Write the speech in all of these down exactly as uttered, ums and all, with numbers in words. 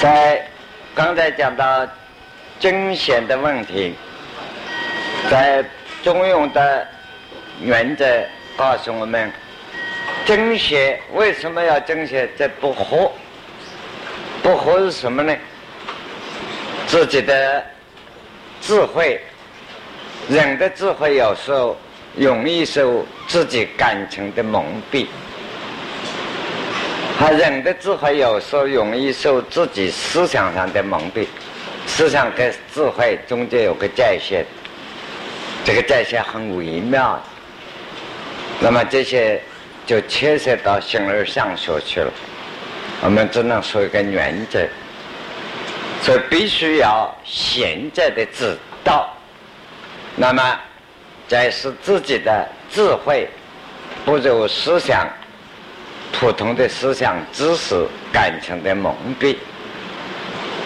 在刚才讲到经显的问题，在中庸的原则告诉我们，经显为什么要经显？这不惑，不惑是什么呢？自己的智慧，人的智慧有时候容易受自己感情的蒙蔽。他人的智慧有时候容易受自己思想上的蒙蔽，思想跟智慧中间有个界限，这个界限很微妙，那么这些就牵涉到形而上学去了。我们只能说一个原则，所以必须要贤者的指导，那么再使自己的智慧不如思想普通的思想知识感情的蒙蔽，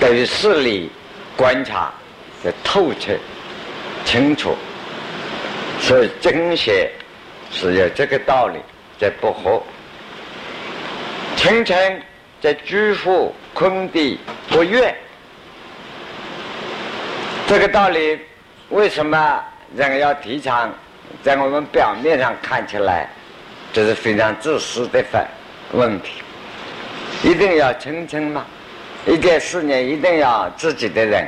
对于事理观察的透彻清楚，所以经学是有这个道理在不惑。清晨在居复坤地不悦，这个道理为什么人要提倡？在我们表面上看起来这是非常自私的问题，一定要清晨吗？一件事情一定要自己的人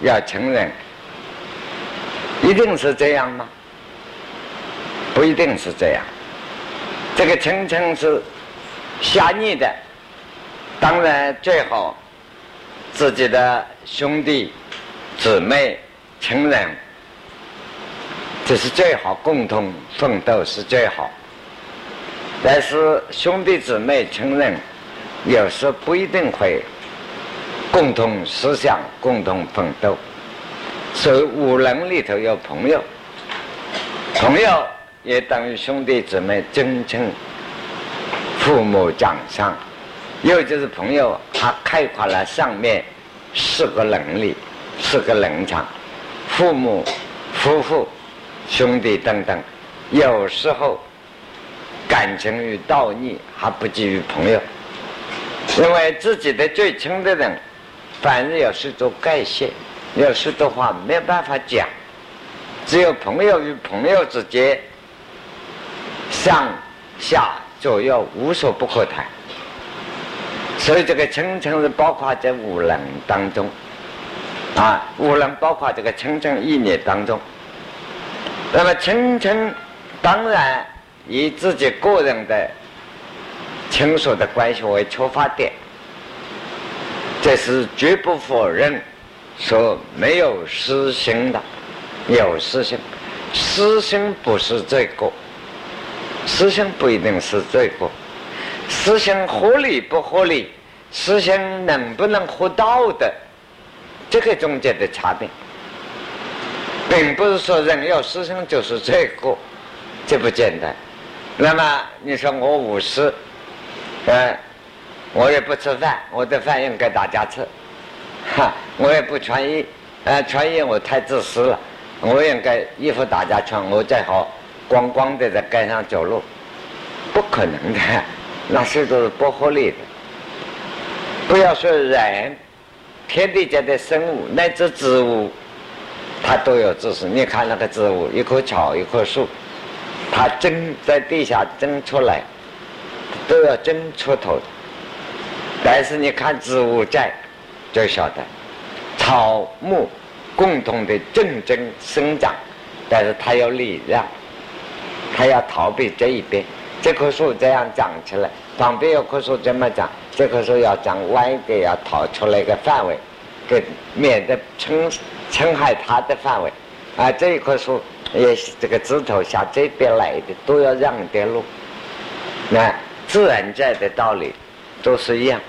要承认，一定是这样吗？不一定是这样。这个清晨是狭义的，当然最好自己的兄弟姊妹亲人，这是最好，共同奋斗是最好。但是兄弟姊妹亲人有时不一定会共同思想共同奋斗，所以五伦里头有朋友，朋友也等于兄弟姊妹尊称父母长上，又就是朋友他概括了上面四个伦理四个伦常，父母夫妇兄弟等等。有时候感情与道义还不及于朋友，因为自己的最亲的人反正有许多界限，有许多话没有办法讲，只有朋友与朋友之间上下左右无所不可谈，所以这个亲情是包括在五伦当中啊，五伦包括这个亲情意念当中。那么亲情当然以自己个人的亲属的关系为出发点，这是绝不否认说没有私心的。有私心，私心不是罪过，私心不一定是罪过，私心合理不合理，私心能不能合道德，这个中间的差别，并不是说人有私心就是罪过，这不简单。那么你说我五十，呃，我也不吃饭，我的饭应该大家吃，哈，我也不穿衣，呃，穿衣我太自私了，我应该衣服大家穿，我最好光光的在街上走路，不可能的，那是都是不合理的。不要说人，天地间的生物乃至植物，它都有自私。你看那个植物，一棵草，一棵树，它蒸在地下蒸出来，都要蒸出头的。但是你看植物界就晓得，草木共同的竞争生长，但是它有礼让，它要逃避这一边，这棵树这样长起来，旁边有棵树这么长，这棵树要长歪一点，要逃出来一个范围，给免得侵侵害它的范围。啊，这一棵树也这个枝头向这边来的都要让一点路，那自然界的道理都是一样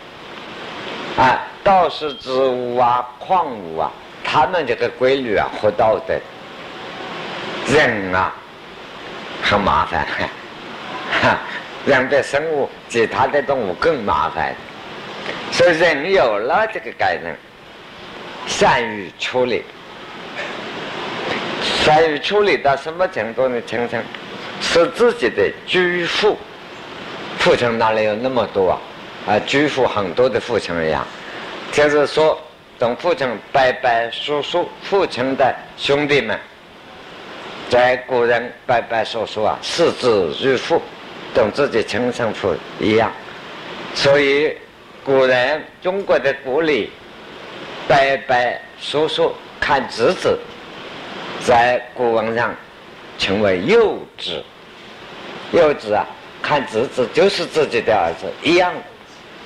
啊。道是植物啊矿物啊，他们这个规律啊和道德，人啊很麻烦，人的生物其他的动物更麻烦，所以人有了这个概念，善于处理。善于处理到什么程度呢？清晨是自己的居父，父亲哪里有那么多啊？啊，居父很多的父亲一样，接着说，等父亲伯伯、叔叔、父亲的兄弟们，在古人伯伯、叔叔啊，视子如父，等自己亲生父一样。所以古人中国的古礼，伯伯、叔叔看侄子，在古文上称为幼子。幼子啊，看侄子就是自己的儿子一样，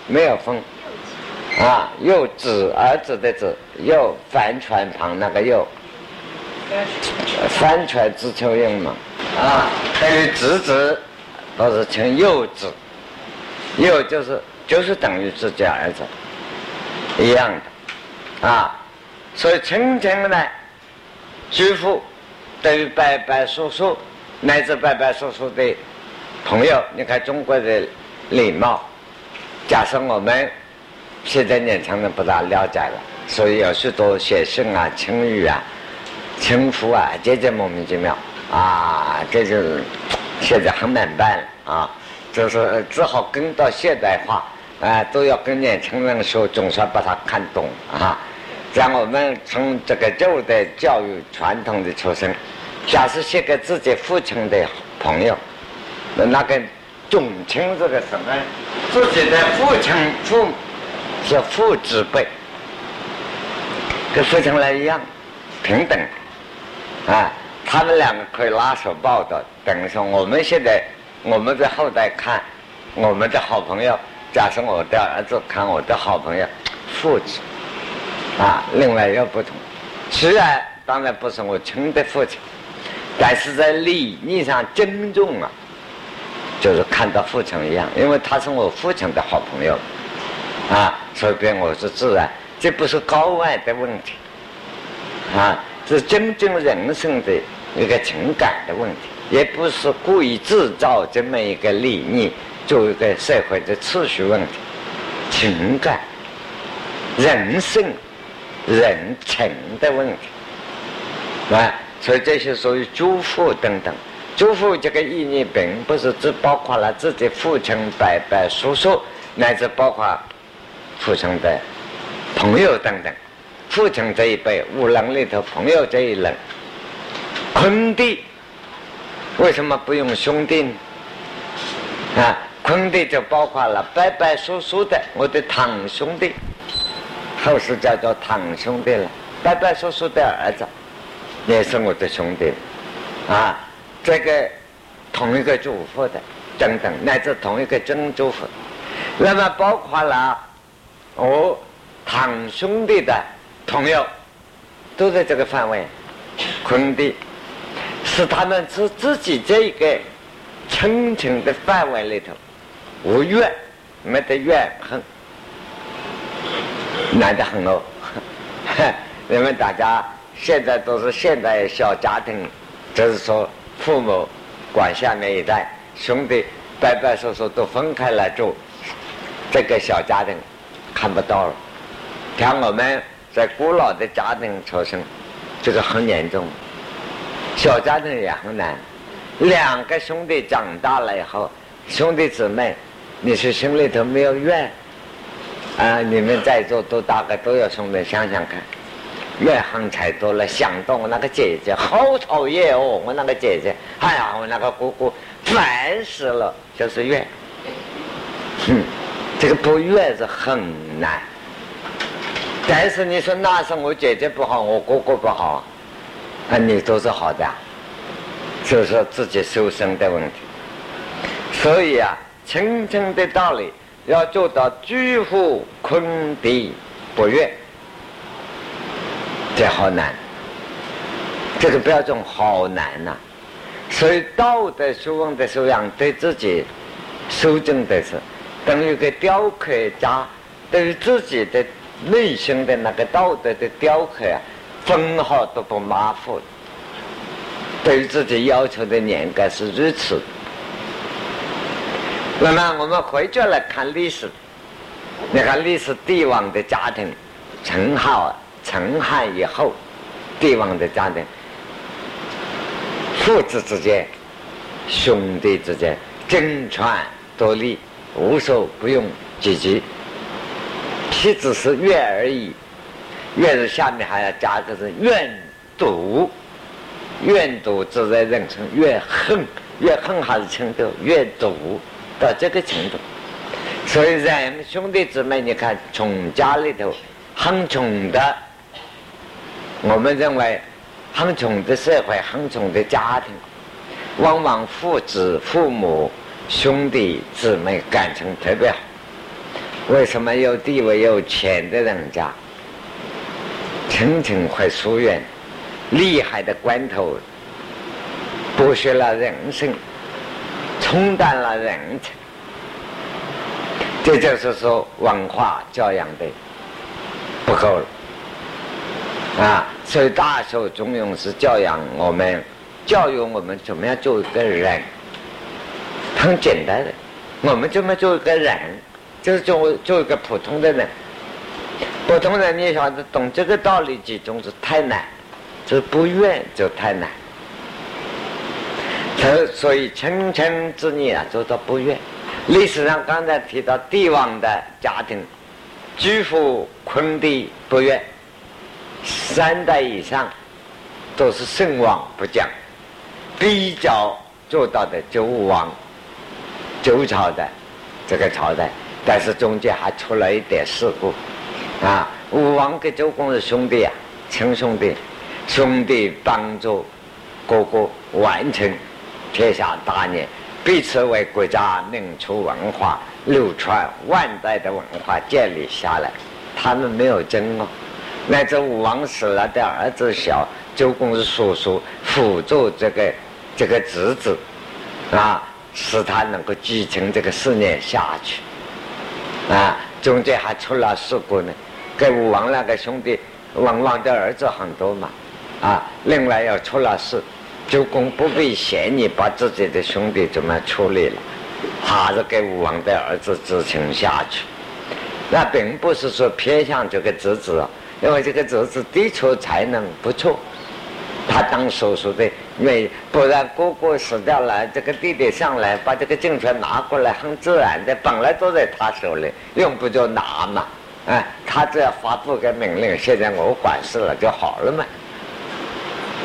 没有分啊。幼子，儿子的子，幼帆船旁那个幼，帆船之秋用嘛啊。对于侄子都是称幼子，幼就是就是等于自己儿子一样的啊。所以亲情呢，叔父对于伯伯、叔叔乃至伯伯、叔叔的朋友，你看中国的礼貌，假设我们现在年轻人不大了解了，所以有许多写信啊、情语啊、情书啊，这就莫名其妙啊，这就现在很难办啊，就是只好跟到现代化啊，都要跟年轻人说，总算把它看懂啊。让我们从这个旧的教育传统的出身，假设写给自己父亲的朋友，那个总称这个什么，自己的父亲父是父子辈，跟父亲来一样平等啊，他们两个可以拉手抱的。等于说我们现在我们在后代看我们的好朋友，假设我的儿子看我的好朋友，父子啊，另外又不同。虽然当然不是我亲的父亲，但是在礼义上尊重啊，就是看到父亲一样，因为他是我父亲的好朋友啊，所以便我是自然，这不是高外的问题啊，是尊重人生的一个情感的问题，也不是故意制造这么一个利益，做一个社会的秩序问题。情感、人性、人情的问题啊，所以这些属于诸父等等。诸父这个意义并不是只包括了自己父亲、伯伯、叔叔，乃至包括父亲的朋友等等。父亲这一辈五人里头，朋友这一人，兄弟为什么不用兄弟呢啊，兄弟就包括了伯伯、叔叔的，我的堂兄弟，后世叫做堂兄弟了。伯伯、叔叔的儿子也是我的兄弟啊，这个同一个祖父的等等，乃至同一个曾祖父。那么包括了我堂兄弟的朋友都在这个范围。兄弟是他们是自己这个亲情的范围里头，无怨，没得怨恨，难得很哦。你们大家现在都是现代小家庭，就是说父母管下面一代，兄弟伯伯叔叔都分开来住，这个小家庭看不到了。像我们在古老的家庭出生，这个很严重，小家庭也很难。两个兄弟长大了以后，兄弟姊妹，你是心里头没有怨啊？你们在座都大概都有兄弟，想想看，怨恨太多了。想到我那个姐姐好讨厌哦，我那个姐姐，哎呀，我那个姑姑烦死了，就是怨。嗯，这个不怨是很难。但是你说那是我姐姐不好，我姑姑不好，啊，你都是好的，就是说自己修身的问题。所以啊，亲情的道理要做到居乎坤敌不悦，这好难，这个标准好难呐、啊。所以道德学问的修养，对自己修正的是等于个雕刻家对于自己的内心的那个道德的雕刻啊，分毫都不马虎，对于自己要求的严格是如此。那么我们回去来看历史，你看历史帝王的家庭，陈浩、陈汉以后，帝王的家庭，父子之间、兄弟之间争权夺利，无所不用其极，其只是愿而已。愿字下面还要加个字，愿赌，愿赌只在认成愿恨，愿恨还是程度，愿赌到这个程度。所以咱们兄弟姊妹，你看穷家里头很穷的，我们认为很穷的社会、很穷的家庭，往往父子、父母、兄弟姊妹感情特别好。为什么有地位、有钱的人家，常常会疏远？厉害的关头，剥削了人生，冲淡了人才。这就是说，文化教养的不够了啊！所以大学中庸是教养我们，教育我们怎么样做一个人，很简单的，我们怎么做一个人。就是做做一个普通的人，普通人你想着懂这个道理，集中是太难，就是不愿就太难。所以层层之逆啊，做到不愿。历史上刚才提到帝王的家庭，居父昆弟不愿，三代以上都是圣王不降，比较做到的周武王，周朝的这个朝代。但是中间还出了一点事故，啊，武王跟周公是兄弟啊，亲兄弟，兄弟帮助哥哥完成天下大业，彼此为国家民族文化流传万代的文化建立下来。他们没有争哦，那这武王死了的儿子小，周公是叔叔辅助这个这个侄子，啊，使他能够继承这个事业下去。啊，中间还出了事故呢，跟武王那个兄弟，王王的儿子很多嘛，啊，另外又出了事，周公不避嫌疑，把自己的兄弟怎么处理了，还是给武王的儿子执行下去。那并不是说偏向这个侄子啊，因为这个侄子的确才能不错，他当叔叔的，因为不然哥哥死掉了，这个弟弟上来把这个政权拿过来，很自然的，本来都在他手里，用不着拿嘛，哎，他只要发布个命令，现在我管事了就好了嘛，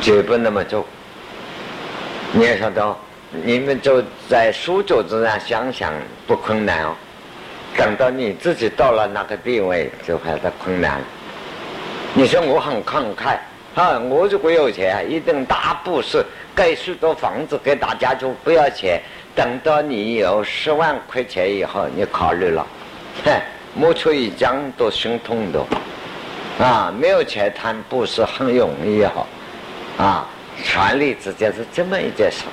绝不那么做。你也说到，你们就在书桌子上想想不困难哦，等到你自己到了那个地位，就开始困难了。你说我很慷慨。啊，我如果有钱，一定大布施，盖许多房子给大家住，不要钱。等到你有十万块钱以后，你考虑了，莫愁一将都心痛的。啊，没有钱谈布施很容易哈，啊，权力之间是这么一件事。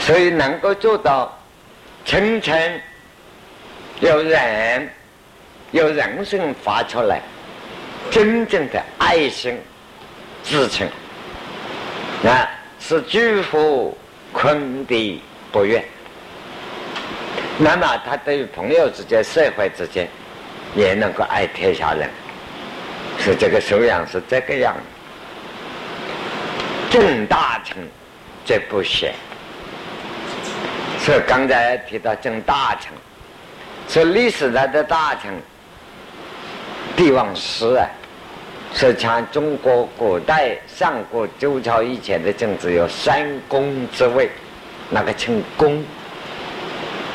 所以能够做到层层有人有人性发出来，真正的爱心。自称啊，是居父昆弟不悦。那么他对于朋友之间、社会之间，也能够爱天下人，所以这个修养是这个样子。正大臣这不贤，所以刚才提到正大臣，所以历史上的大臣、帝王师啊。所以像中国古代上古周朝以前的政治有三公之位，那个称公，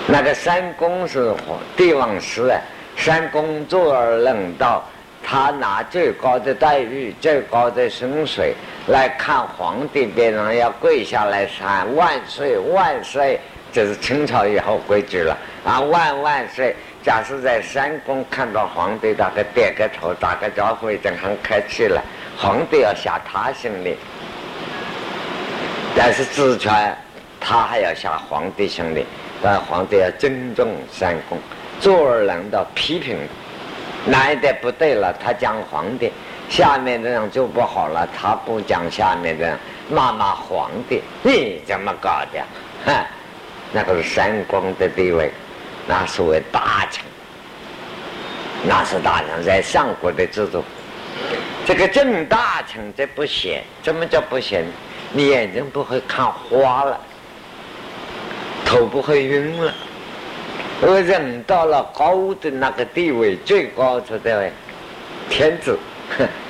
那个三公是帝王师啊，三公坐而论道，他拿最高的待遇、最高的薪水来看皇帝，别人要跪下来喊万岁万岁，这是清朝以后规矩了啊，万万岁。假设在三公看到皇帝，大概点个头、打个招呼，已经很客气了。皇帝要下他心里，但是治权他还要下皇帝心里，但皇帝要尊重三公，坐而论道，批评哪一点不对了，他讲皇帝；下面的人就不好了，他不讲下面的人，骂骂皇帝，你怎么搞的？哈，那个是三公的地位。那所谓大臣，那是大臣在上古的制度。这个正大臣这不显，怎么叫不显？你眼睛不会看花了，头不会晕了，而人到了高的那个地位，最高处的天子，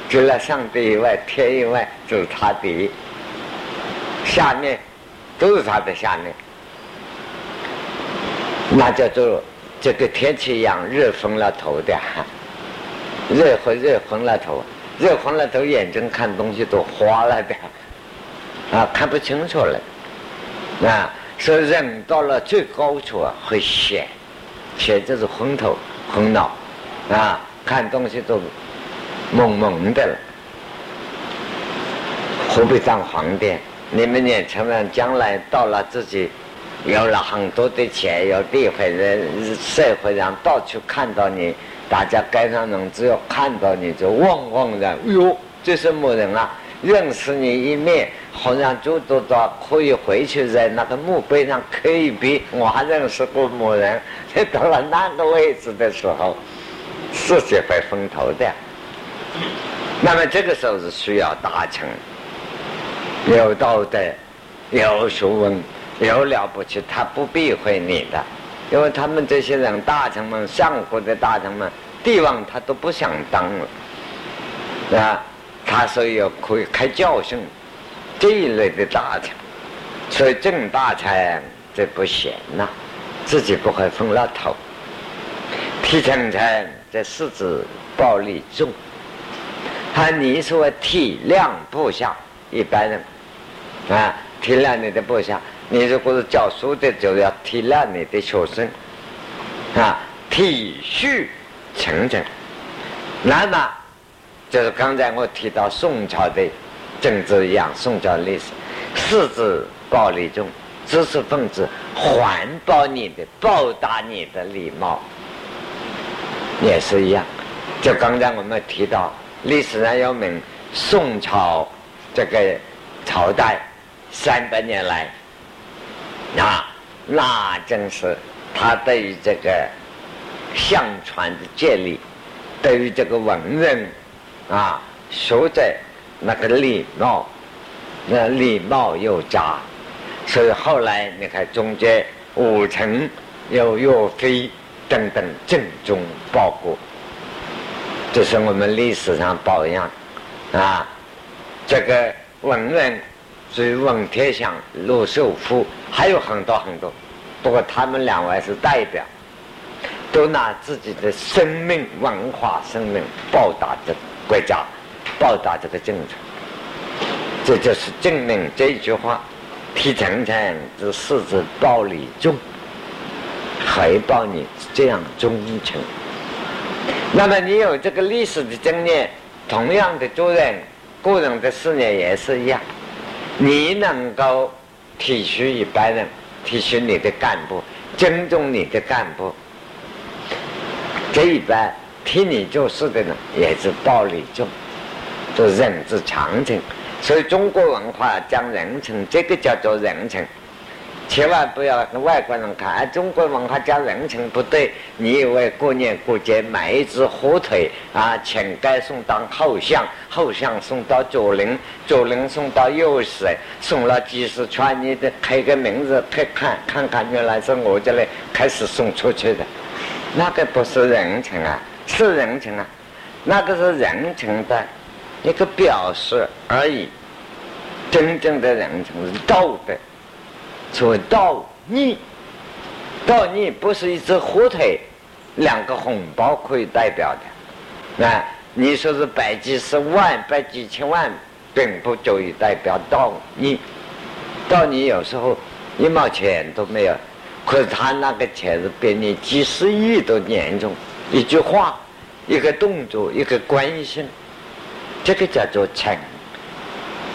除了上帝以外，天以外就是他的下面，都是他的下面，那叫做这个天气一样，热昏了头的，热昏热昏了头，热昏了头，眼睛看东西都花了的，啊，看不清楚了，啊，所以人到了最高处啊，会显，显就是昏头昏脑，啊，看东西都蒙蒙的了。湖北当皇帝，你们也承认将来到了自己有了很多的钱，有地位，人社会上到处看到你，大家街上人只要看到你就汪汪然，哎呦，这什么人啊？认识你一面，好像就多多可以回去在那个墓碑上刻一笔，我还认识过某人。到了那个位置的时候，自己会风头的。那么这个时候是需要大臣，有道德，有学问，有了不起，他不避讳你的，因为他们这些人，大臣们，上古的大臣们，帝王他都不想当了，啊。他所以要可以开教训这一类的大臣，所以正大臣这不显呐，自己不会疯了头。提成臣这世子暴力重，他你说体谅部下一般人啊，体谅你的部下，你如果是教书的就要体谅你的学生啊，体恤成臣。那么就是刚才我提到宋朝的政治一样，宋朝历史，世子暴力重，知识分子环抱你的，报答你的礼貌，也是一样。就刚才我们提到，历史上有名宋朝这个朝代三百年来，啊，那正是他对于这个相传的建立，对于这个文人。啊，学者那个礼貌，那礼貌又佳，所以后来你看中间武臣有岳飞等等正宗报国，这是我们历史上榜样啊。这个文人属于文天祥、陆秀夫，还有很多很多，不过他们两位是代表，都拿自己的生命、文化生命报答着国家，报答这个政权，这就是证明这一句话：“提成臣之世子暴礼重，回报你这样忠诚。”那么你有这个历史的经验，同样的做人、个人的事业也是一样，你能够体恤一般人，体恤你的干部，尊重你的干部，这一般。替你做事的呢，也是道理重，就人之常情。所以中国文化讲人情，这个叫做人情，千万不要跟外国人看，啊，中国文化讲人情不对。你以为过年过节买一只火腿啊，前街送到后巷，后巷送到左邻，左邻送到右舍，送了几十圈，你得开个名字，看看看看，原来是我这里开始送出去的，那个不是人情啊。是人情啊，那个是人情的一个表示而已。真正的人情是道德，所谓道义，道义不是一只火腿、两个红包可以代表的。啊，你说是百几十万、百几千万，并不足以代表道义。道义有时候一毛钱都没有，可是他那个钱是比你几十亿都严重。一句话，一个动作，一个关心，这个叫做情，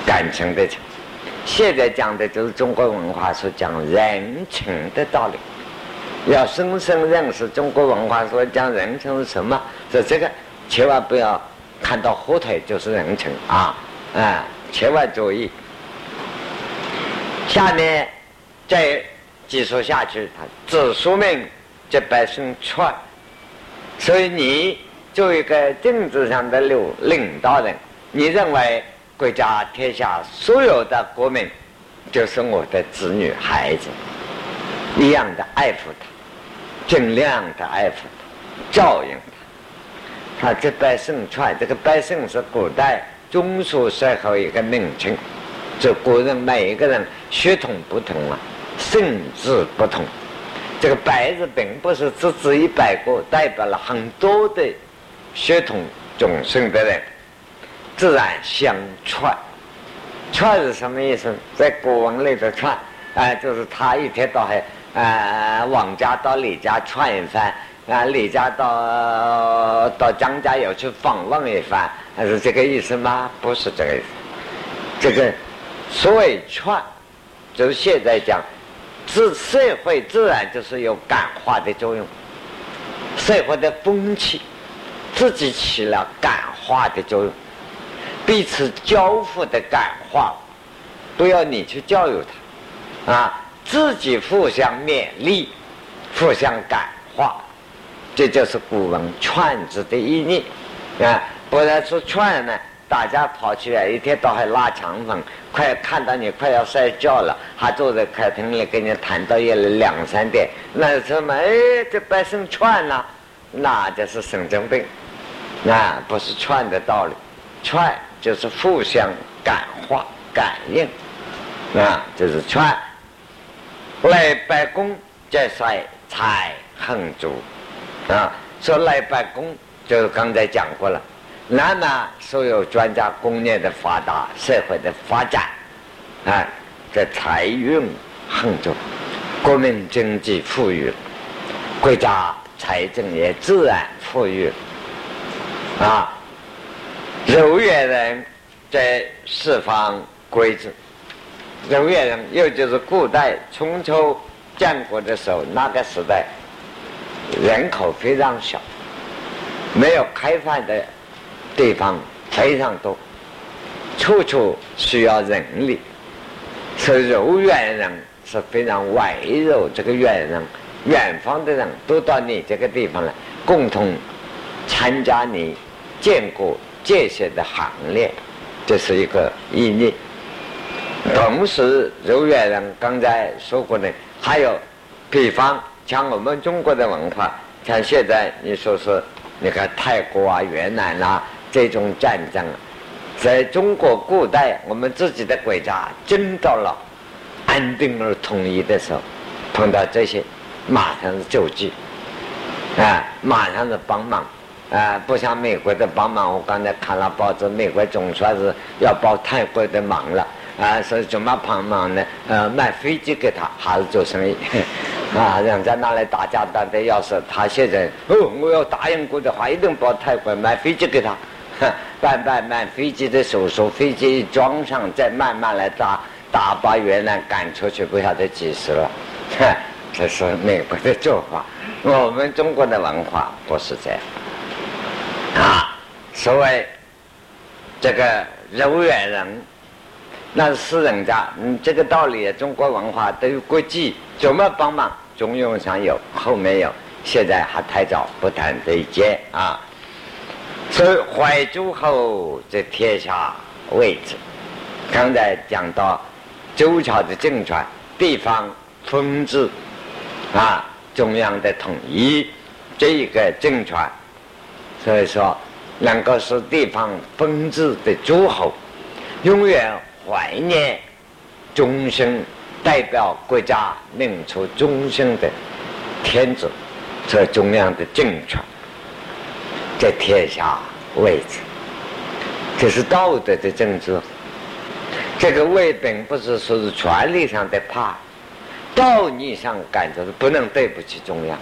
感情的情。现在讲的就是中国文化所讲人情的道理，要深深认识中国文化所讲人情是什么。所以这个千万不要看到火腿就是人情啊，啊，千万注意。下面再继续下去，子书命这百姓劝。所以你作为一个政治上的领领导人，你认为国家天下所有的国民就是我的子女孩子一样的爱护他，尽量的爱护它，照应它。它这百姓踹，这个百姓是古代中属社会一个名称，这古人每一个人血统不同啊，性质不同。这个百字并不是只指一百个，代表了很多的血统种姓的人，自然相踹。踹是什么意思？在古文里的踹，哎、呃，就是他一天到黑，呃，王家到李家踹一番，啊、呃，李家到到张家又去访问一番，是这个意思吗？不是这个意思。这个所谓踹，就是现在讲。自社会自然就是有感化的作用，社会的风气自己起了感化的作用，彼此交互的感化，不要你去教育他啊，自己互相勉励，互相感化，这就是古文劝字的意义啊。不然说劝呢，大家跑起来一天到晚拉长风，快看到你快要睡觉了，还坐在客厅里跟你谈到夜里两三点，那什么哎，这百姓串了，那就是神经病，那不是串的道理。串就是互相感化感应，那就是串。赖百公这才才恨足啊，说赖百公就是刚才讲过了。那么，所有专家工业的发达，社会的发展，啊，这财运很重，国民经济富裕，国家财政也自然富裕，啊，柔越人在四方归之。柔越人又就是古代春秋战国的时候，那个时代人口非常小，没有开发的地方非常多，处处需要人力，所以柔远人是非常外柔，这个远人远方的人都到你这个地方来，共同参加你建国建设的行列，这是一个意义。同时柔远人刚才说过的，还有比方像我们中国的文化，像现在你说是你看泰国啊越南啊这种战争，在中国古代我们自己的国家真到了安定而统一的时候，碰到这些马上是救济啊，马上是帮忙啊，不像美国的帮忙。我刚才看了报纸，美国总算是要帮泰国的忙了啊，所以怎么帮忙呢？呃，卖飞机给他，还是做生意啊，人家拿来打架当的钥匙，他现在哦，我要答应过的话，一定帮泰国买飞机给他。慢慢买飞机的手术，飞机装上再慢慢来打打，把原来赶出去不晓得几十了。这是美国的做法，我们中国的文化不是这样啊。所谓这个柔远人，那是人家，嗯，这个道理中国文化对于国际怎么帮忙，中庸上有，后面有，现在还太早不谈这一节啊。所以怀诸侯这天下位置，刚才讲到周朝的政权，地方分治啊，中央的统一这一个政权，所以说能够是地方分治的诸侯，永远怀念终身代表国家民族终身的天子，这中央的政权。这天下位置，这是道德的政治。这个位本不是说是权力上的怕，道义上感觉不能对不起中央，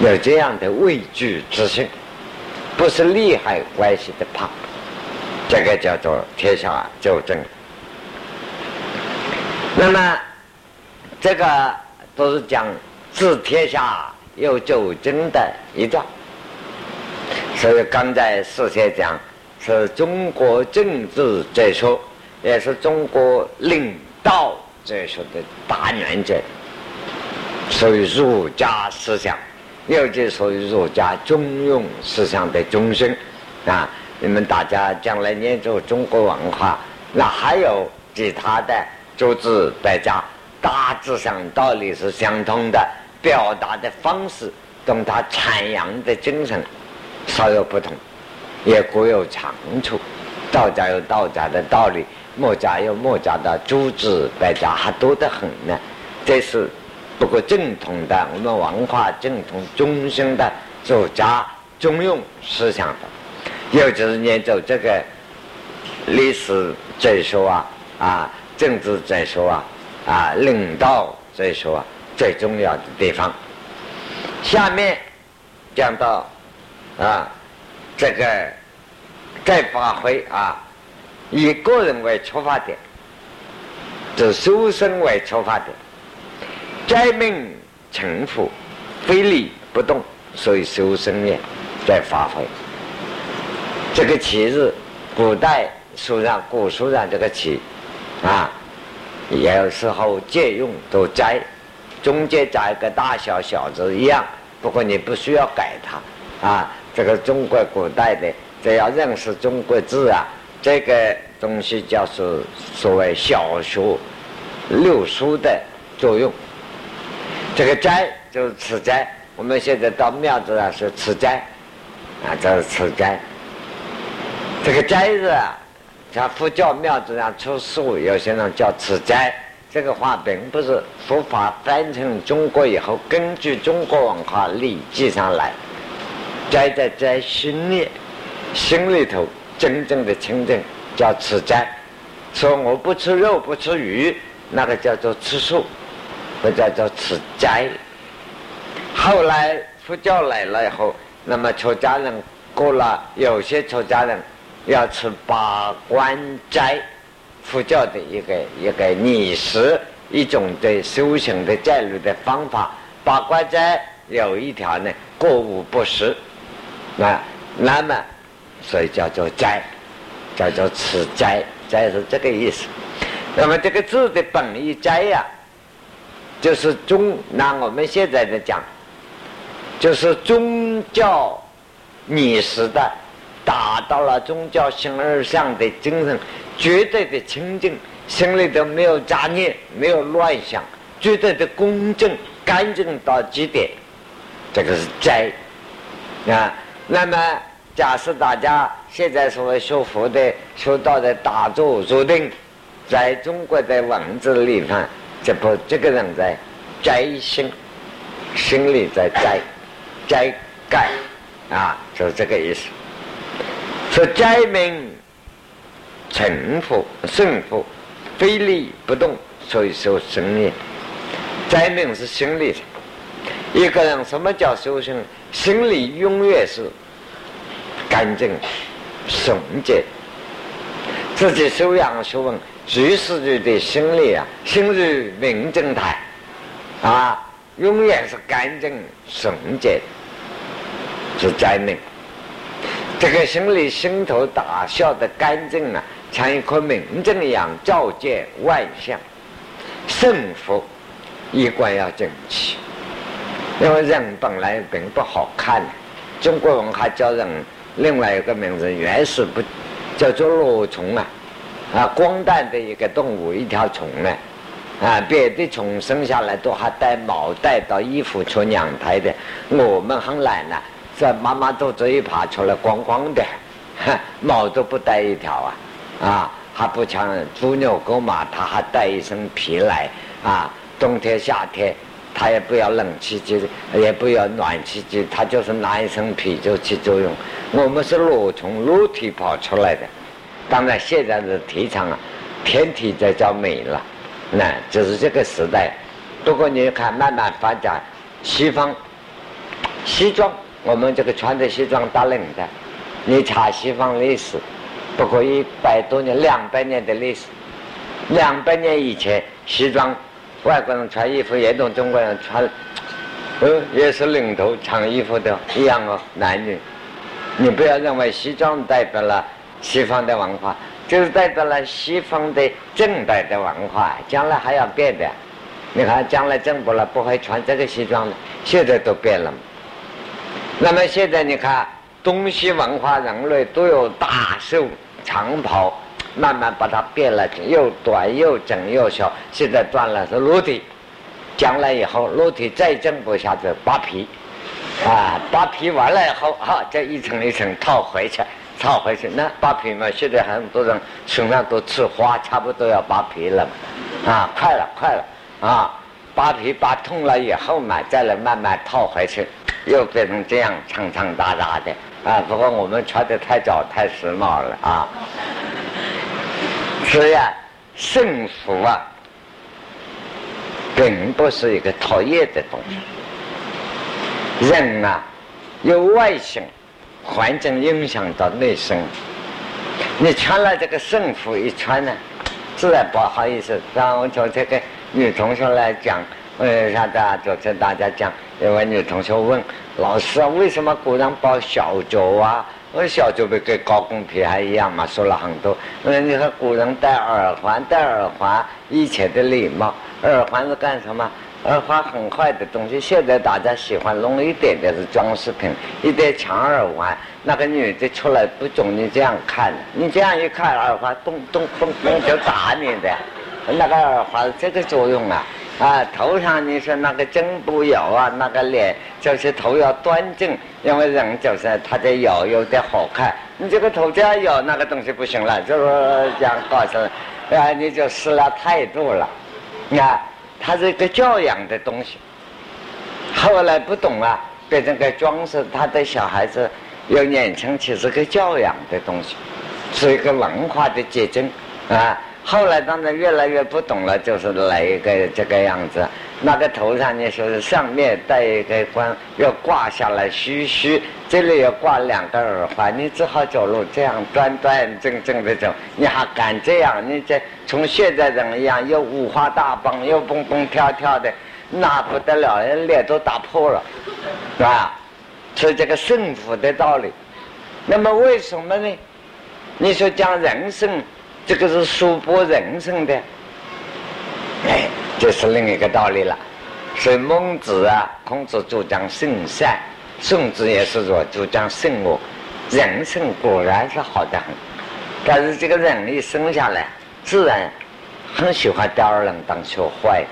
有这样的畏惧之心，不是利害关系的怕，这个叫做天下周政。那么这个都是讲治天下有周政的一段。所以刚才事先讲是中国政治哲学，也是中国领导哲学的大原则，所以儒家思想，尤其属于儒家中庸思想的中心啊。你们大家将来研究中国文化，那还有其他的诸子百家，大致上道理是相通的，表达的方式跟他阐扬的精神稍有不同，也各有长处。道家有道家的道理，墨家有墨家的诸子百家，还多得很呢。这是不过正统的我们文化正统中心的儒家中庸思想的，尤其是研究这个历史哲学啊、啊政治哲学啊、啊领导哲学啊，最重要的地方。下面讲到啊，这个再发挥啊，以个人为出发点，以修身为出发点，斋命成佛，非礼不动，所以修身也在发挥。这个旗日，古代书上古书上这个旗啊，有时候借用都斋，中间加一个大小小字一样，不过你不需要改它啊。这个中国古代的，只要认识中国字啊，这个东西叫做所谓小学六书的作用。这个斋就是吃斋，我们现在到庙子啊是吃斋啊，这是吃斋。这个斋日啊，像佛教庙子上吃素，有些人叫吃斋。这个话并不是佛法翻成中国以后根据中国文化礼记上来，斋在斋心里，心里头真正的清净叫吃斋。说我不吃肉不吃鱼，那个叫做吃素，不叫做吃斋。后来佛教来了以后，那么出家人过了，有些出家人要吃八关斋，佛教的一个一个拟实一种对修行的戒律的方法。八关斋有一条呢，过午不食啊，那么所以叫做斋，叫做吃斋，斋是这个意思。那么这个字的本意斋呀、啊，就是宗，那我们现在的讲，就是宗教拟实的，达到了宗教形而上的精神，绝对的清净，心里头没有杂念，没有乱想，绝对的公正，干净到极点，这个是斋啊。那么假设大家现在所谓修佛的、修道的打坐入定，在中国的文字里面，这不，这个人在斋心，心里在斋，斋盖啊，就是这个意思。说斋命成佛，圣佛，非礼不动，所以说生命。斋命是心理的，一个人什么叫修行？心里永远是干净、纯洁，自己修养学问。随时就对心里啊，心如明镜台，啊，永远是干净纯洁，是斋命。这个心里心头打笑的干净啊，像一颗明镜一样照见万象。圣福衣冠要整齐，因为人本来并不好看、啊，中国文化叫人另外一个名字，原始不叫做裸虫啊。啊，光蛋的一个动物，一条虫呢，啊，别的虫生下来都还带毛，带到衣服出娘胎的，我们很懒呐、啊，在妈妈肚子一爬出来光光的，毛都不带一条啊，啊，还不像猪牛狗马，它还带一身皮来啊，冬天夏天，它也不要冷气机，也不要暖气机，它就是拿一身皮就起作用。我们是裸虫，裸体跑出来的。当然现在的提倡啊，天体在叫美了，那就是这个时代。不过你看慢慢发展，西方西装，我们这个穿着西装打领带，你查西方历史，不过一百多年两百年的历史，两百年以前西装外国人穿衣服也同中国人穿，呃也是领头长衣服的一样哦，男女。你不要认为西装代表了西方的文化，就是代表了西方的正代的文化，将来还要变的。你看将来中国了不会穿这个西装了，现在都变了。那么现在你看东西文化人类都有大袖长袍，慢慢把它变了，又短又整又小，现在断了是裸体，将来以后肉体再挣不下去，扒皮啊，扒皮完了以后啊，再一层一层套回去，套回去。那扒皮嘛，现在很多人身上都刺花，差不多要扒皮了嘛，啊，快了快了啊，扒皮扒痛了以后嘛，再来慢慢套回去，又变成这样长长大大的啊。不过我们穿得太早太时髦了啊，所以啊，幸福啊。人不是一个讨厌的东西，人啊有外形环境影响到内心，你穿了这个圣服一穿呢，自然不好意思。当我从这个女同学来讲，呃，让大家就跟大家讲，有位女同学问老师啊，为什么古人包小脚啊？我小脚不跟高跟皮还一样嘛？说了很多，因为你看古人戴耳环，戴耳环以前的礼貌。耳环是干什么？耳环很坏的东西，现在大家喜欢弄一点点是装饰品，一点长耳环，那个女的出来不准你这样看，你这样一看耳环咚咚咚咚就打你的，那个耳环这个作用啊啊，头上你说那个针不有啊，那个脸就是头要端正，因为人就是他的有有点好看，你这个头这样有那个东西不行了，就是这样告诉你，啊你就失了态度了。啊，它是一个教养的东西，后来不懂啊，变成个装饰。他的小孩子有年轻期是个教养的东西，是一个文化的结晶啊。后来当然越来越不懂了，就是来一个这个样子。那个头上你说是上面戴一个冠，要挂下来须须，这里要挂两个耳环，你只好走路这样端端正正的走，你还敢这样？你这从现在人一样，又五花大绑，又蹦蹦跳跳的，那不得了，人脸都打破了，是吧？所以这个幸福的道理。那么为什么呢？你说讲人生，这个是束缚人生的，哎。这是另一个道理了，所以孟子啊，孔子主张性善，宋子也是说主张性恶。人生果然是好的很，但是这个人一生下来，自然很喜欢吊儿郎当说坏。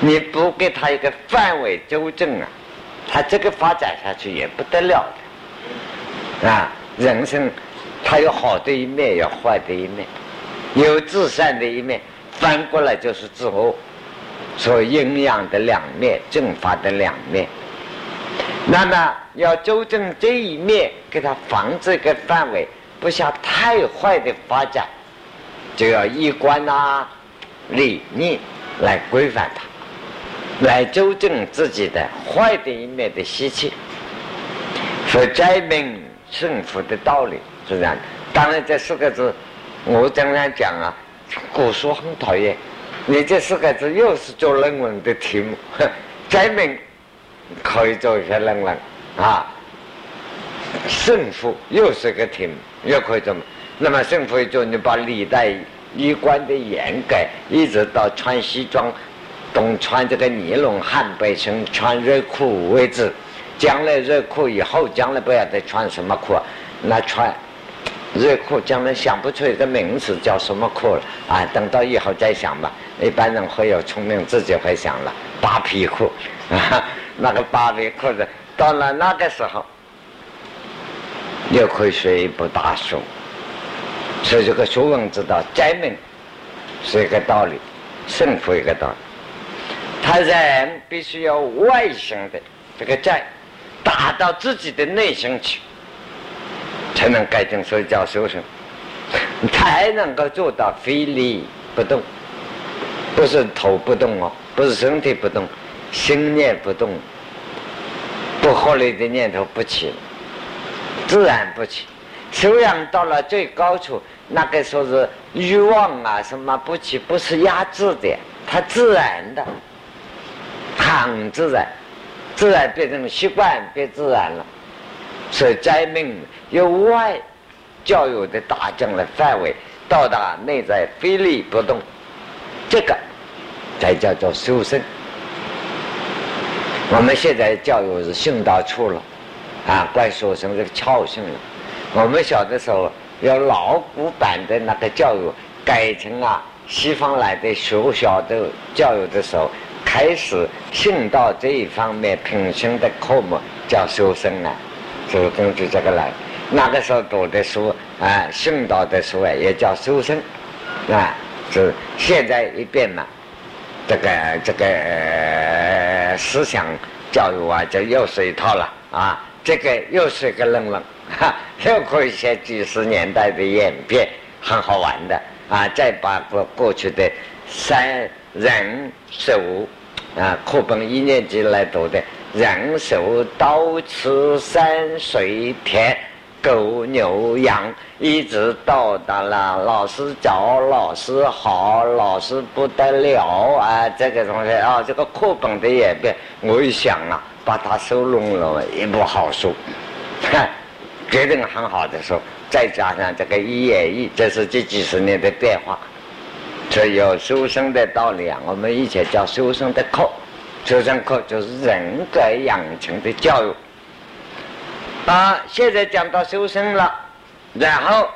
你不给他一个范围纠正啊，他这个发展下去也不得了的啊。人生他有好的一面，有坏的一面，有至善的一面。翻过来就是自我，所以阴阳的两面，正法的两面。那么要纠正这一面，给他防这个范围，不像太坏的发展，就要依观啊、理念来规范它，来纠正自己的坏的一面的习气。所以灾民幸福的道理是这样的。当然这四个字，我经常讲啊。古书很讨厌，你这四个字又是做论文的题目，灾民可以做一些论文啊，胜负又是个题目，又可以做。那么胜负就你把历代衣冠的严改，一直到穿西装，懂穿这个尼龙汉背心，穿热裤为止。将来热裤以后，将来不要再穿什么裤，那穿。热裤将来想不出一个名字叫什么裤了啊！等到以后再想吧。一般人会有聪明，自己会想了。扒皮裤，啊，那个扒皮裤子，到了那个时候，又可以学一部大书。所以这个学问之道，灾民是一个道理，胜负一个道理。他人必须要外形的这个债，打到自己的内心去。才能改正，所以叫修身，才能够做到非礼不动，不是头不动哦，不是身体不动，心念不动，不合理的念头不起，自然不起。修养到了最高处，那个说是欲望啊什么不起，不是压制的，它自然的，很自然，自然变成习惯，变自然了。所以灾民由外教育的打正了范围，到达内在非礼不动，这个才叫做修身。我们现在教育是训导处了，啊，怪修身这个操性了。我们小的时候要老古板的那个教育，改成啊西方来的学校的教育的时候。开始信道这一方面品行的科目叫修身啊，就根据这个来。那个时候读的书啊，信道的书啊，也叫修身啊，就现在一变了，这个这个、呃、思想教育啊，就又是一套了啊，这个又是一个愣愣，哈，又可以写几十年代的演变，很好玩的啊。再把过过去的三人手啊，课本一年级来读的人手刀吃山水田狗牛羊，一直到达了老师教老师好老师不得了啊，这个东西啊，这个课本的演变，我一想啊，把它收拢了一部好书，决定很好的书，再加上这个一演绎，这是这几十年的变化。所以有修身的道理啊，我们以前叫修身的课，修身课就是人格养成的教育。啊，现在讲到修身了，然后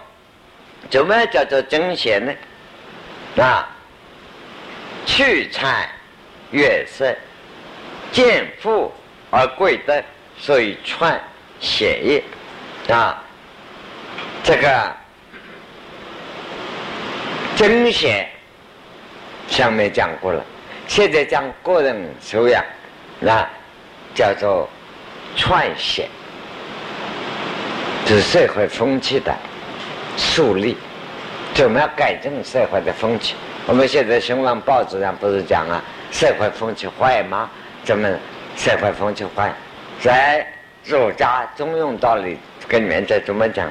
怎么叫做正邪呢？啊，去谄越色，见富而贵德，所以串邪业啊，这个正邪。上面讲过了，现在讲个人修养，那叫做串邪，是社会风气的树立。怎么样改正社会的风气？我们现在新闻报纸上不是讲啊，社会风气坏吗？怎么社会风气坏？在儒家中庸道理跟原则怎么讲？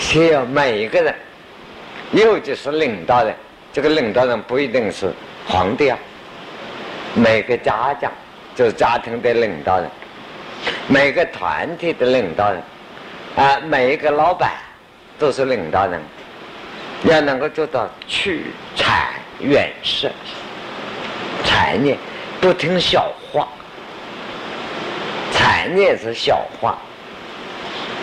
需要每一个人，尤其是领导人。这个领导人不一定是皇帝啊，每个家长就是家庭的领导人，每个团体的领导人啊，每一个老板都是领导人。要能够做到去谄远涉，谄念不听小话，谄念是小话，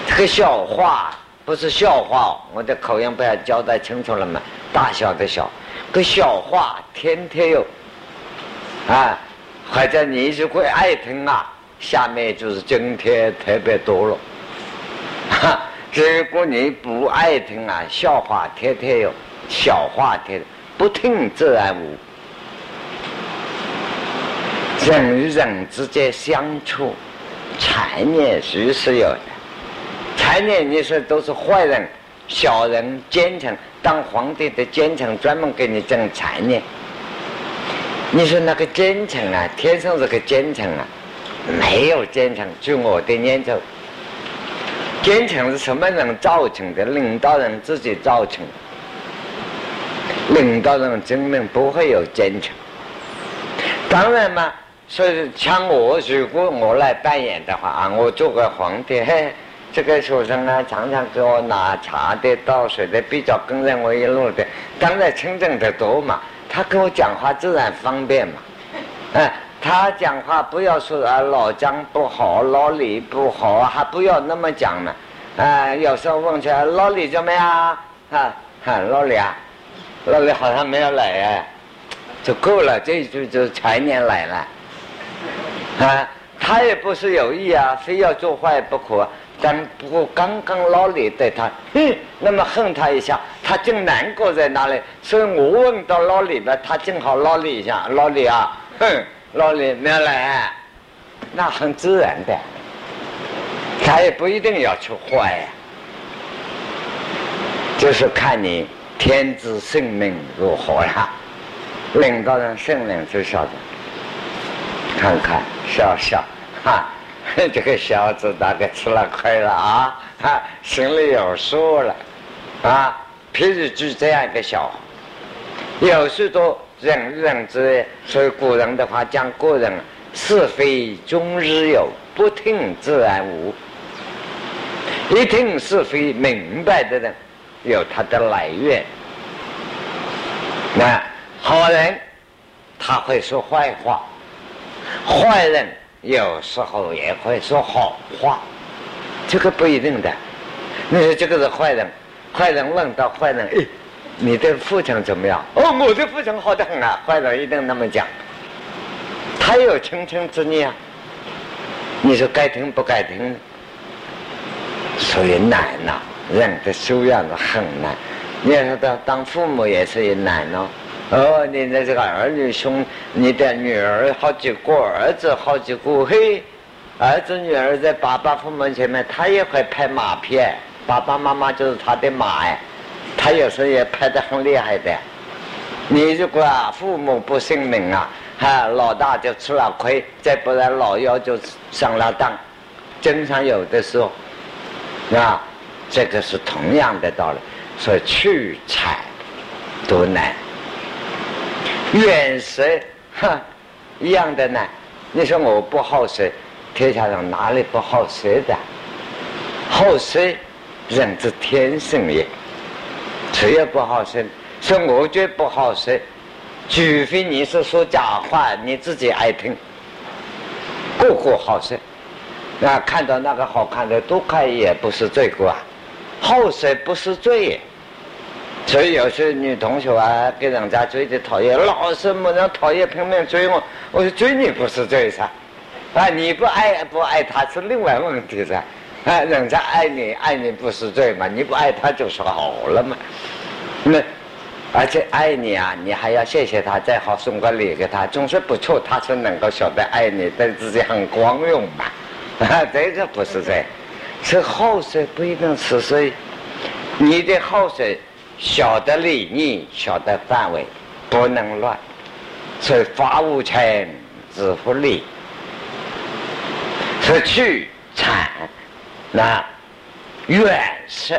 这个小话不是笑话，我的口音不要交代清楚了吗？大小的小，个小话天天有啊，或者你就会爱听啊，下面就是今天特别多了啊，如果你不爱听啊，笑话天天有，小话天不听自然无。人与人之间相处，谄念时时有的，谄念你说都是坏人、小人、奸臣，当皇帝的奸臣专门给你整谄念。你说那个奸臣啊，天生是个奸臣啊，没有奸臣。据我的研究，奸臣是什么人造成的？领导人自己造成的。领导人证明不会有奸臣。当然嘛，所以像我，如果我来扮演的话啊，我做个皇帝，嘿。这个学生啊，常常给我拿茶的、倒水的，比较跟着我一路的，当然清正的多嘛。他跟我讲话自然方便嘛。哎、嗯，他讲话不要说啊老张不好，老李不好，还不要那么讲呢。啊、嗯，有时候问起来老李怎么样啊？啊，老李啊，老李好像没有来哎、啊，就够了，这一句就谄念来了。啊，他也不是有意啊，非要做坏不可。但不过刚刚老李对他，嗯，那么恨他一下，他竟难过在哪里？所以我问到老李了，他正好老李一下，老李啊，哼，老李没有来，那很自然的，他也不一定要去坏呀、啊，就是看你天资圣命如何啦。领导人圣命就晓得，看看笑笑哈。这个小子大概吃了亏了啊，啊，心里有数了，啊，譬如就这样一个小，有许多人与人之间，所以古人的话讲古人是非终日有，不听自然无。一听是非明白的人，有他的来源。那好人他会说坏话，坏人。有时候也会说好话，这个不一定的。你说这个是坏人，坏人问到坏人，哎，你的父亲怎么样？哦，我的父亲好得很啊。坏人一定那么讲，还有澄清之念，你说该停不该停，所以难呐，人的修养很难。你说的当父母也是也难哦。哦，你的这个儿女兄，你的女儿好几个，儿子好几个，嘿，儿子女儿在爸爸父母前面，他也会拍马屁，爸爸妈妈就是他的马哎，他有时候也拍得很厉害的。你如果啊父母不信命啊，哈老大就吃了亏，再不然老幺就上了当，经常有的时候，啊，这个是同样的道理，所以去财多难。远谁哈一样的呢？你说我不好谁，天下上哪里不好谁的？好谁人之天性也，谁也不好谁，所以我觉得不好谁，除非你是说假话，你自己爱听，个个好谁，那看到那个好看的多看也不是罪过啊，好谁不是罪也。所以有些女同学啊，给人家追的讨厌，老是没人讨厌，拼命追我。我说追你不是追噻，啊，你不爱不爱他是另外问题噻，啊，人家爱你爱你不是追嘛，你不爱他就是好了嘛。那而且爱你啊，你还要谢谢他，再好送个礼给他，总是不错，他是能够晓得爱你，对自己很光荣嘛。啊，这个不是追，是好水不一定是水，你的好水。小的利益，小的范围，不能乱。所以法无前，止乎利。所以去产，那远识，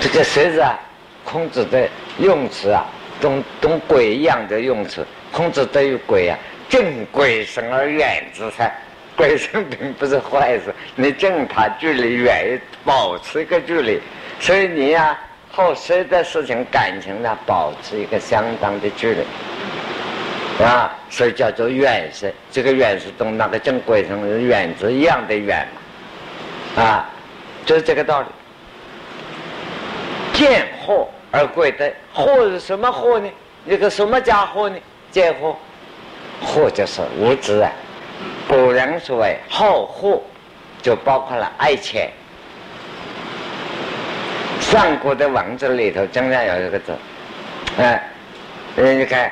这个识字啊，孔子的用词啊，懂懂鬼一样的用词。孔子对于鬼啊，敬鬼神而远之噻。鬼神并不是坏事，你敬他距离远，保持一个距离。所以你呀、啊，后谁的事情、感情呢，保持一个相当的距离，啊，所以叫做远识。这个远识跟那个正轨上的远字一样的远嘛，啊，就是这个道理。见祸而贵的祸是什么祸呢？那个什么家伙呢？见祸，祸就是无知啊。古人所谓好祸，就包括了爱钱。上古的王子里头，经常有一个字，哎、嗯，你看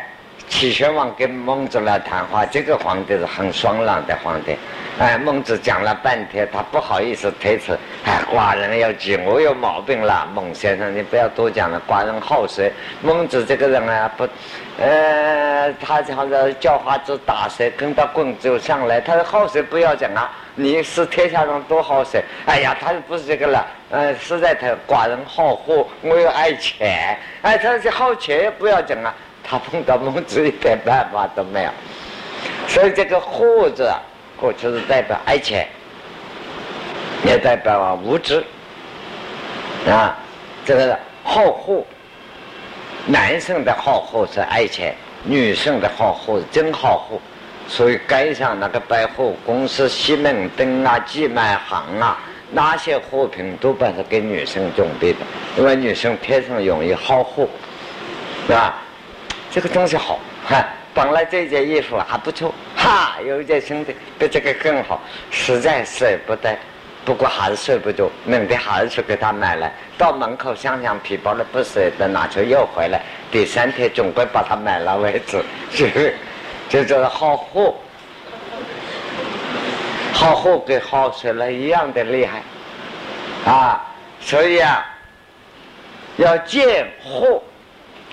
齐宣王跟孟子来谈话，这个皇帝是很爽朗的皇帝，哎，孟子讲了半天，他不好意思推辞，哎，寡人有急，我有毛病了，孟先生你不要多讲了，寡人好学。孟子这个人啊，不，呃，他好像叫花子打蛇，跟他棍子上来，他说好学不要讲啊。你是天下上多好谁？哎呀，他不是这个了，呃，实在他寡人好货，我又爱钱，哎，他是好钱不要讲啊，他碰到孟子一点办法都没有，所以这个货字过去是代表爱钱，也代表、啊、无知，啊，这个好货，男生的好货是爱钱，女生的好货是真好货。所以街上那个百货公司、西门町啊、寄卖行啊，那些货品多半是给女生准备的，因为女生天生容易好货，啊，这个东西好，哈，本来这件衣服还不错，哈，有一件新的比这个更好，实在舍不得，不过还是睡不着，明天还是去给他买来，到门口想想皮包了不舍得拿去又回来，第三天总归把它买了为止，是不是？就叫做好货，好货跟好水了一样的厉害，啊，所以啊，要见货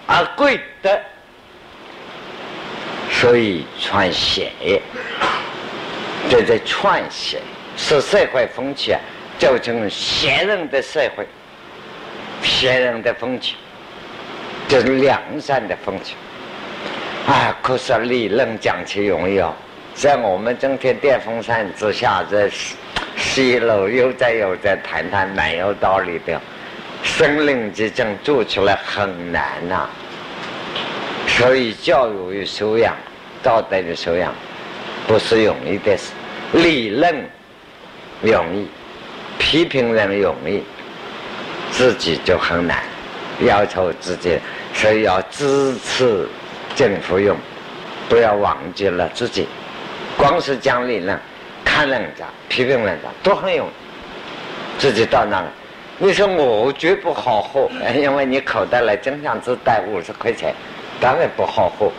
而贵德，所以穿鞋，这在穿鞋是社会风气啊，造成贤人的社会，贤人的风气，就是良善的风气。啊，可是理论讲起容易哦，在我们今天电风扇之下，这西楼悠哉悠哉，谈谈蛮有道理的。身临其境做起来很难呐、啊，所以教育与修养、道德与修养不是容易的事。理论容易，批评人容易，自己就很难，要求自己，所以要支持。政府用不要忘记了自己，光是讲理论、看人家、批评人家都很容易，自己到那里，你说我绝不好活，因为你口袋里经常只带五十块钱，当然不好活，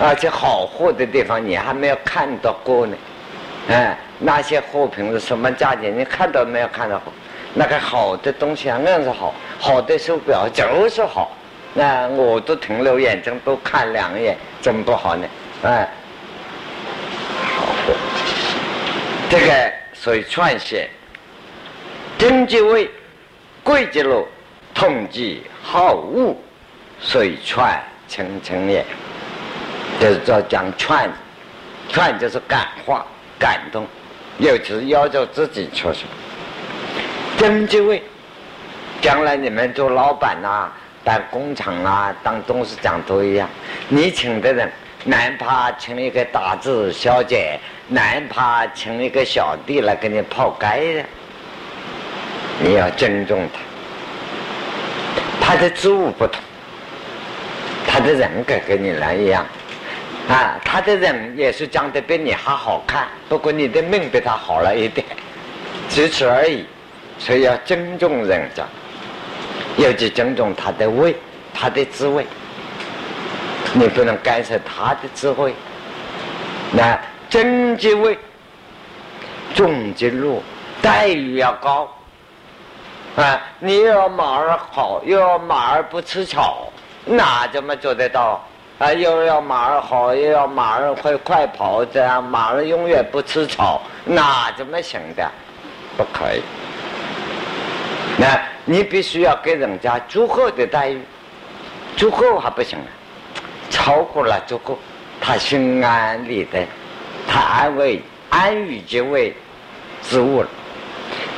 而且好活的地方你还没有看到过呢。哎、嗯，那些货品是什么价钱？你看到没有？看到过？那个好的东西啊，硬是好，好的手表就是好。那我都停留眼睛都看两眼，怎么不好呢？哎、嗯，好货。这个所以劝学，经济位，贵之路，统计好恶，水劝清清也。就是要讲劝，劝就是感化。感动，尤其是要求自己出手。真机位，将来你们做老板啊，当工厂啊，当董事长都一样。你请的人，难怕请一个打字小姐，难怕请一个小弟来给你泡街的。你要尊重他，他的职务不同，他的人格跟你来一样。啊，他的人也是长得比你还好看，不过你的命比他好了一点，只此而已。所以要尊重人家，尤其尊重他的位，他的智慧，你不能干涉他的智慧。那真即位，重即禄，待遇要高啊！你又要马儿好，又要马儿不吃草，哪怎么做得到？啊，又要马儿好，又要马儿会快跑，这样马儿永远不吃草，哪怎么行的？不可以。那你必须要给人家足够的待遇，足够还不行啊，超过了足够，他心安理得，他安慰安于即位之物了。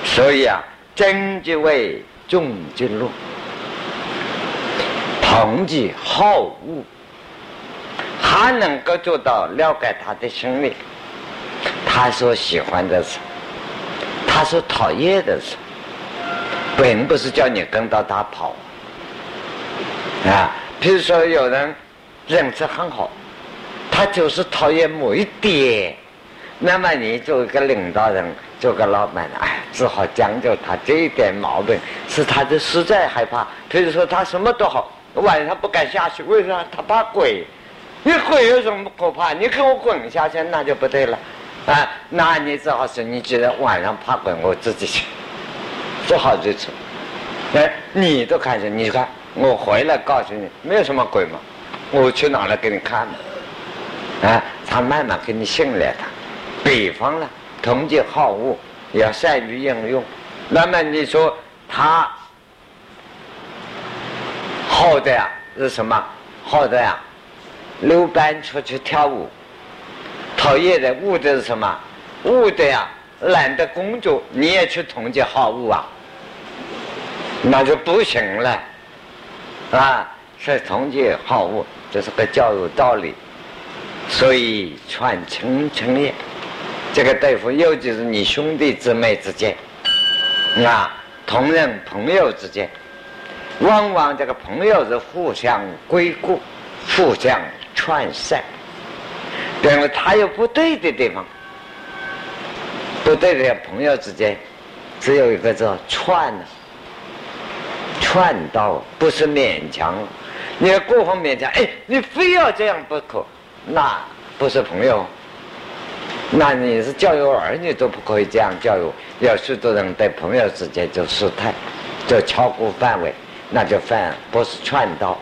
所以啊，真即位，重即禄，同即好恶。他能够做到了解他的心理，他所喜欢的事，他所讨厌的事，本不是叫你跟到他跑啊。比如说有人认识很好，他就是讨厌某一点，那么你做一个领导人，做个老板，哎，只好将就他这一点毛病，是他的实在害怕。比如说他什么都好，晚上不敢下去，为啥？他怕鬼。你鬼有什么可怕？你给我滚下去，那就不对了，啊！那你只好是你觉得晚上怕鬼，我自己去，做好就去。哎，你都看见，你看我回来告诉你，没有什么鬼嘛，我去哪来给你看嘛？啊，他慢慢给你信赖他。比方呢，同济好恶，要善于应用。那么你说他好的呀是什么？好的呀。溜班出去跳舞，讨厌的恶的是什么？恶的呀，懒得工作，你也去统计好恶啊，那就不行了，啊，是统计好恶，这是个教育道理。所以劝亲亲也，这个对付尤其是你兄弟姊妹之间，啊，同人朋友之间，往往这个朋友是互相归顾，互相劝善，因为他有不对的地方，不对的朋友之间，只有一个叫劝，劝道不是勉强。你要过分勉强，哎，你非要这样不可，那不是朋友，那你是教育儿女都不可以这样教育。有许多人对朋友之间就失态，就超过范围，那就犯不是劝道。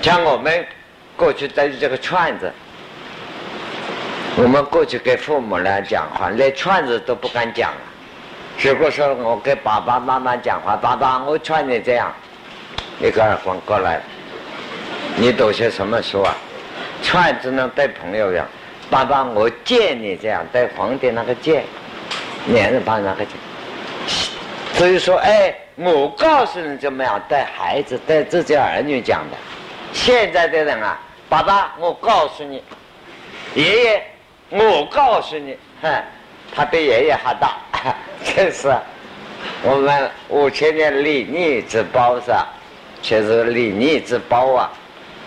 像我们过去在这个劝子，我们过去给父母来讲话，连劝子都不敢讲了。如果说我给爸爸妈妈讲话，爸爸，我劝你这样，一个耳光过来，你读些什么书啊？劝只能对朋友讲，爸爸，我见你这样，对皇帝那个见，年字旁那个见。所以说，哎，我告诉你怎么样对孩子、对自己儿女讲的。现在的人啊，爸爸，我告诉你，爷爷，我告诉你，他比爷爷还大，这是我们五千年礼逆之包是，其实礼逆之包啊，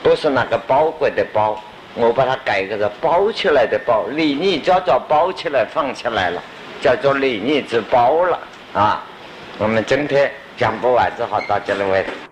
不是那个包裹的包，我把它改个的包起来的包，李逆早早包起来放起来了，叫做李逆之包了啊。我们今天讲不完，只好到这里为止。